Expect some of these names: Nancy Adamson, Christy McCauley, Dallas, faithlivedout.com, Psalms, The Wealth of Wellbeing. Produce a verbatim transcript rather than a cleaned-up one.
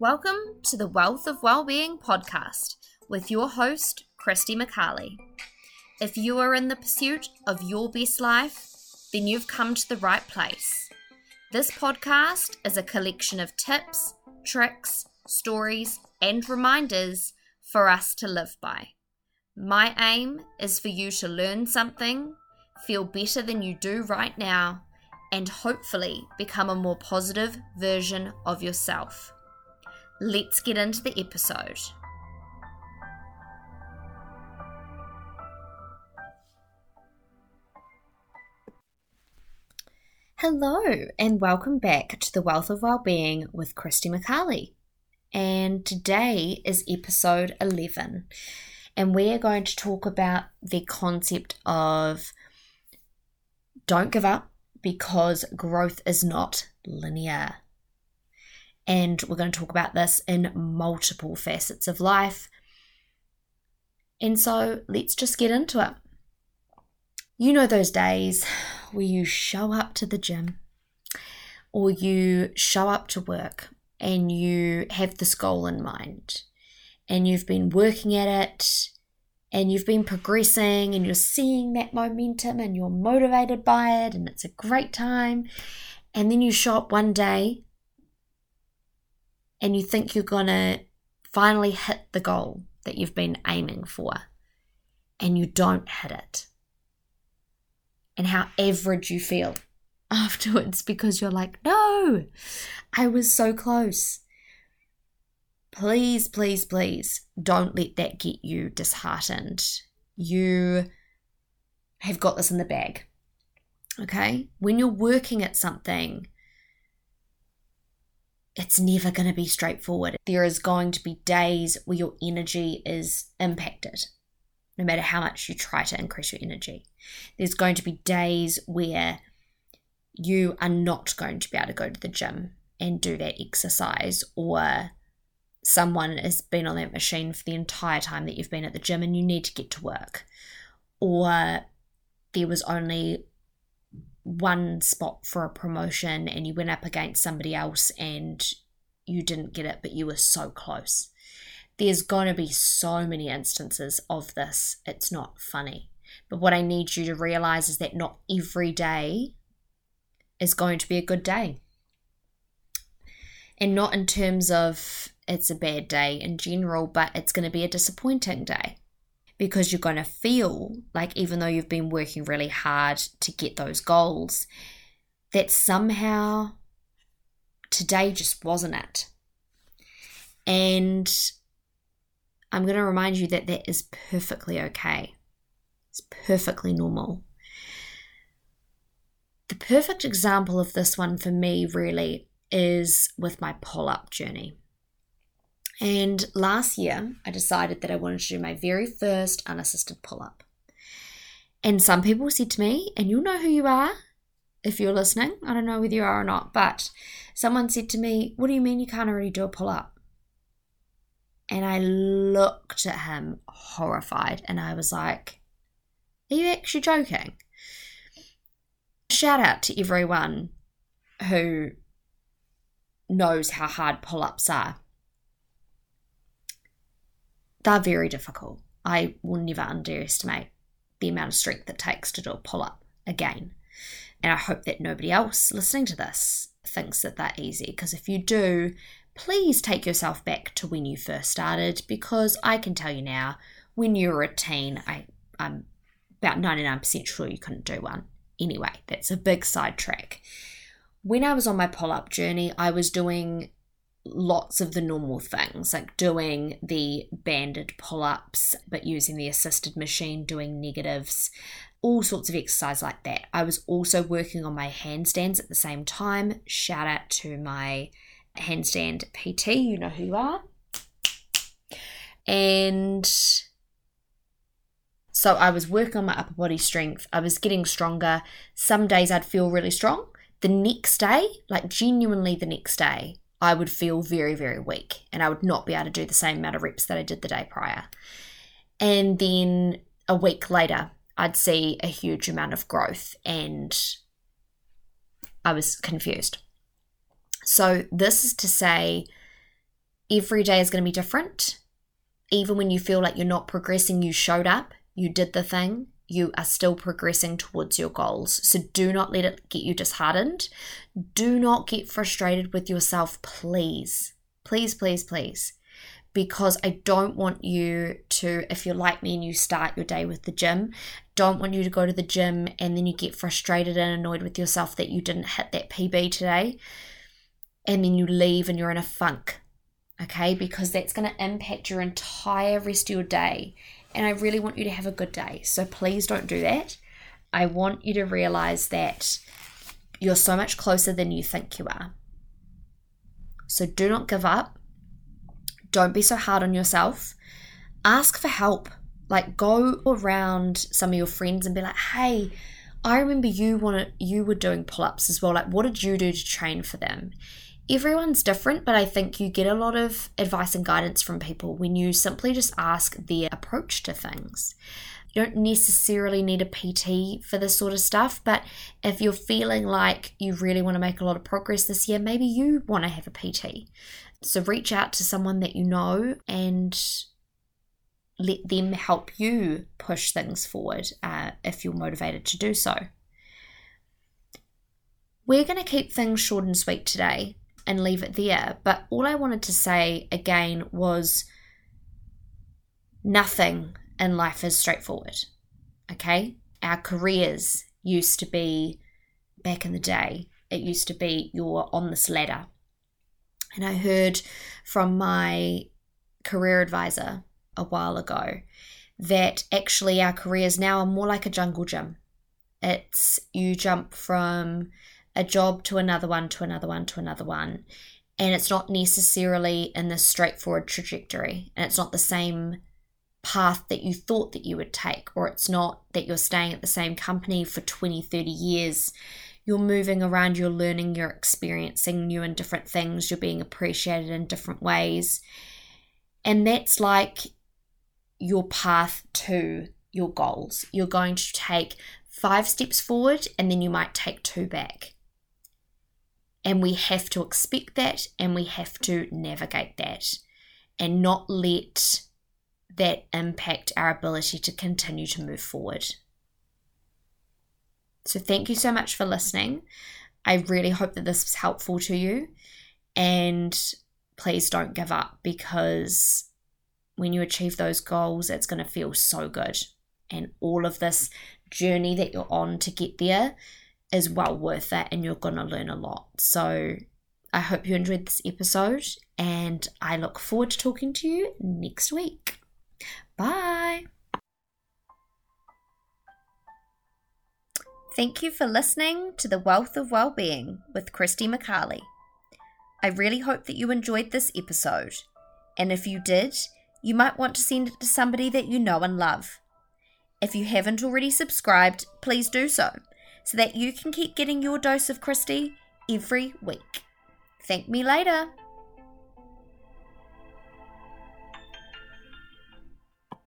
Welcome to the Wealth of Wellbeing podcast with your host, Christy McCauley. If you are in the pursuit of your best life, then you've come to the right place. This podcast is a collection of tips, tricks, stories, and reminders for us to live by. My aim is for you to learn something, feel better than you do right now, and hopefully become a more positive version of yourself. Let's get into the episode. Hello and welcome back to The Wealth of Wellbeing with Christy McCauley. And today is episode eleven. And we are going to talk about the concept of don't give up because growth is not linear. And we're going to talk about this in multiple facets of life. And so let's just get into it. You know those days where you show up to the gym or you show up to work and you have this goal in mind and you've been working at it and you've been progressing and you're seeing that momentum and you're motivated by it and it's a great time. And then you show up one day and you think you're going to finally hit the goal that you've been aiming for, and you don't hit it. And how average you feel afterwards because you're like, no, I was so close. Please, please, please don't let that get you disheartened. You have got this in the bag, okay? When you're working at something, it's never going to be straightforward. There is going to be days where your energy is impacted, no matter how much you try to increase your energy. There's going to be days where you are not going to be able to go to the gym and do that exercise, or someone has been on that machine for the entire time that you've been at the gym and you need to get to work, or there was only one spot for a promotion and you went up against somebody else and you didn't get it, but you were so close. There's going to be so many instances of this. It's not funny. But what I need you to realize is that not every day is going to be a good day. And not in terms of it's a bad day in general, but it's going to be a disappointing day. Because you're going to feel like, even though you've been working really hard to get those goals, that somehow today just wasn't it. And I'm going to remind you that that is perfectly okay. It's perfectly normal. The perfect example of this one for me really is with my pull-up journey. And last year, I decided that I wanted to do my very first unassisted pull-up. And some people said to me, and you'll know who you are if you're listening. I don't know whether you are or not, but someone said to me, what do you mean you can't already do a pull-up? And I looked at him horrified and I was like, are you actually joking? Shout out to everyone who knows how hard pull-ups are. They're very difficult. I will never underestimate the amount of strength it takes to do a pull-up again. And I hope that nobody else listening to this thinks that they're easy, because if you do, please take yourself back to when you first started, because I can tell you now, when you were a teen, I, I'm about ninety-nine percent sure you couldn't do one. Anyway, that's a big sidetrack. When I was on my pull-up journey, I was doing lots of the normal things, like doing the banded pull-ups, but using the assisted machine, doing negatives, all sorts of exercise like that. I was also working on my handstands at the same time. Shout out to my handstand P T, you know who you are. And so I was working on my upper body strength. I was getting stronger. Some days I'd feel really strong. The next day, like genuinely the next day, I would feel very, very weak and I would not be able to do the same amount of reps that I did the day prior. And then a week later, I'd see a huge amount of growth and I was confused. So this is to say Every day is going to be different. Even when you feel like you're not progressing, you showed up, you did the thing, you are still progressing towards your goals. So do not let it get you disheartened. Do not get frustrated with yourself, please. Please, please, please. Because I don't want you to, if you're like me and you start your day with the gym, don't want you to go to the gym and then you get frustrated and annoyed with yourself that you didn't hit that P B today. And then you leave and you're in a funk. Okay, because that's going to impact your entire rest of your day. And I really want you to have a good day. So please don't do that. I want you to realize that you're so much closer than you think you are. So do not give up. Don't be so hard on yourself. Ask for help. Like, go around some of your friends and be like, hey, I remember you wanted, you were doing pull-ups as well. Like, what did you do to train for them? Everyone's different, but I think you get a lot of advice and guidance from people when you simply just ask their approach to things. You don't necessarily need a P T for this sort of stuff, but if you're feeling like you really want to make a lot of progress this year, maybe you want to have a P T. So reach out to someone that you know and let them help you push things forward uh, if you're motivated to do so. We're going to keep things short and sweet today and leave it there. But all I wanted to say again was nothing in life is straightforward. Okay? Our careers used to be, back in the day, it used to be you're on this ladder. And I heard from my career advisor a while ago that actually our careers now are more like a jungle gym. It's you jump from a job to another one, to another one, to another one. And it's not necessarily in this straightforward trajectory. And it's not the same path that you thought that you would take, or it's not that you're staying at the same company for twenty, thirty years. You're moving around, you're learning, you're experiencing new and different things, you're being appreciated in different ways. And that's like your path to your goals. You're going to take five steps forward and then you might take two back. And we have to expect that, and we have to navigate that and not let that impact our ability to continue to move forward. So thank you so much for listening. I really hope that this was helpful to you. And please don't give up, because when you achieve those goals, it's going to feel so good. And all of this journey that you're on to get there is well worth it, and you're going to learn a lot. So I hope you enjoyed this episode, and I look forward to talking to you next week. Bye. Thank you for listening to The Wealth of Wellbeing with Christy McCauley. I really hope that you enjoyed this episode, and if you did, you might want to send it to somebody that you know and love. If you haven't already subscribed, please do so, so that you can keep getting your dose of Christy every week. Thank me later.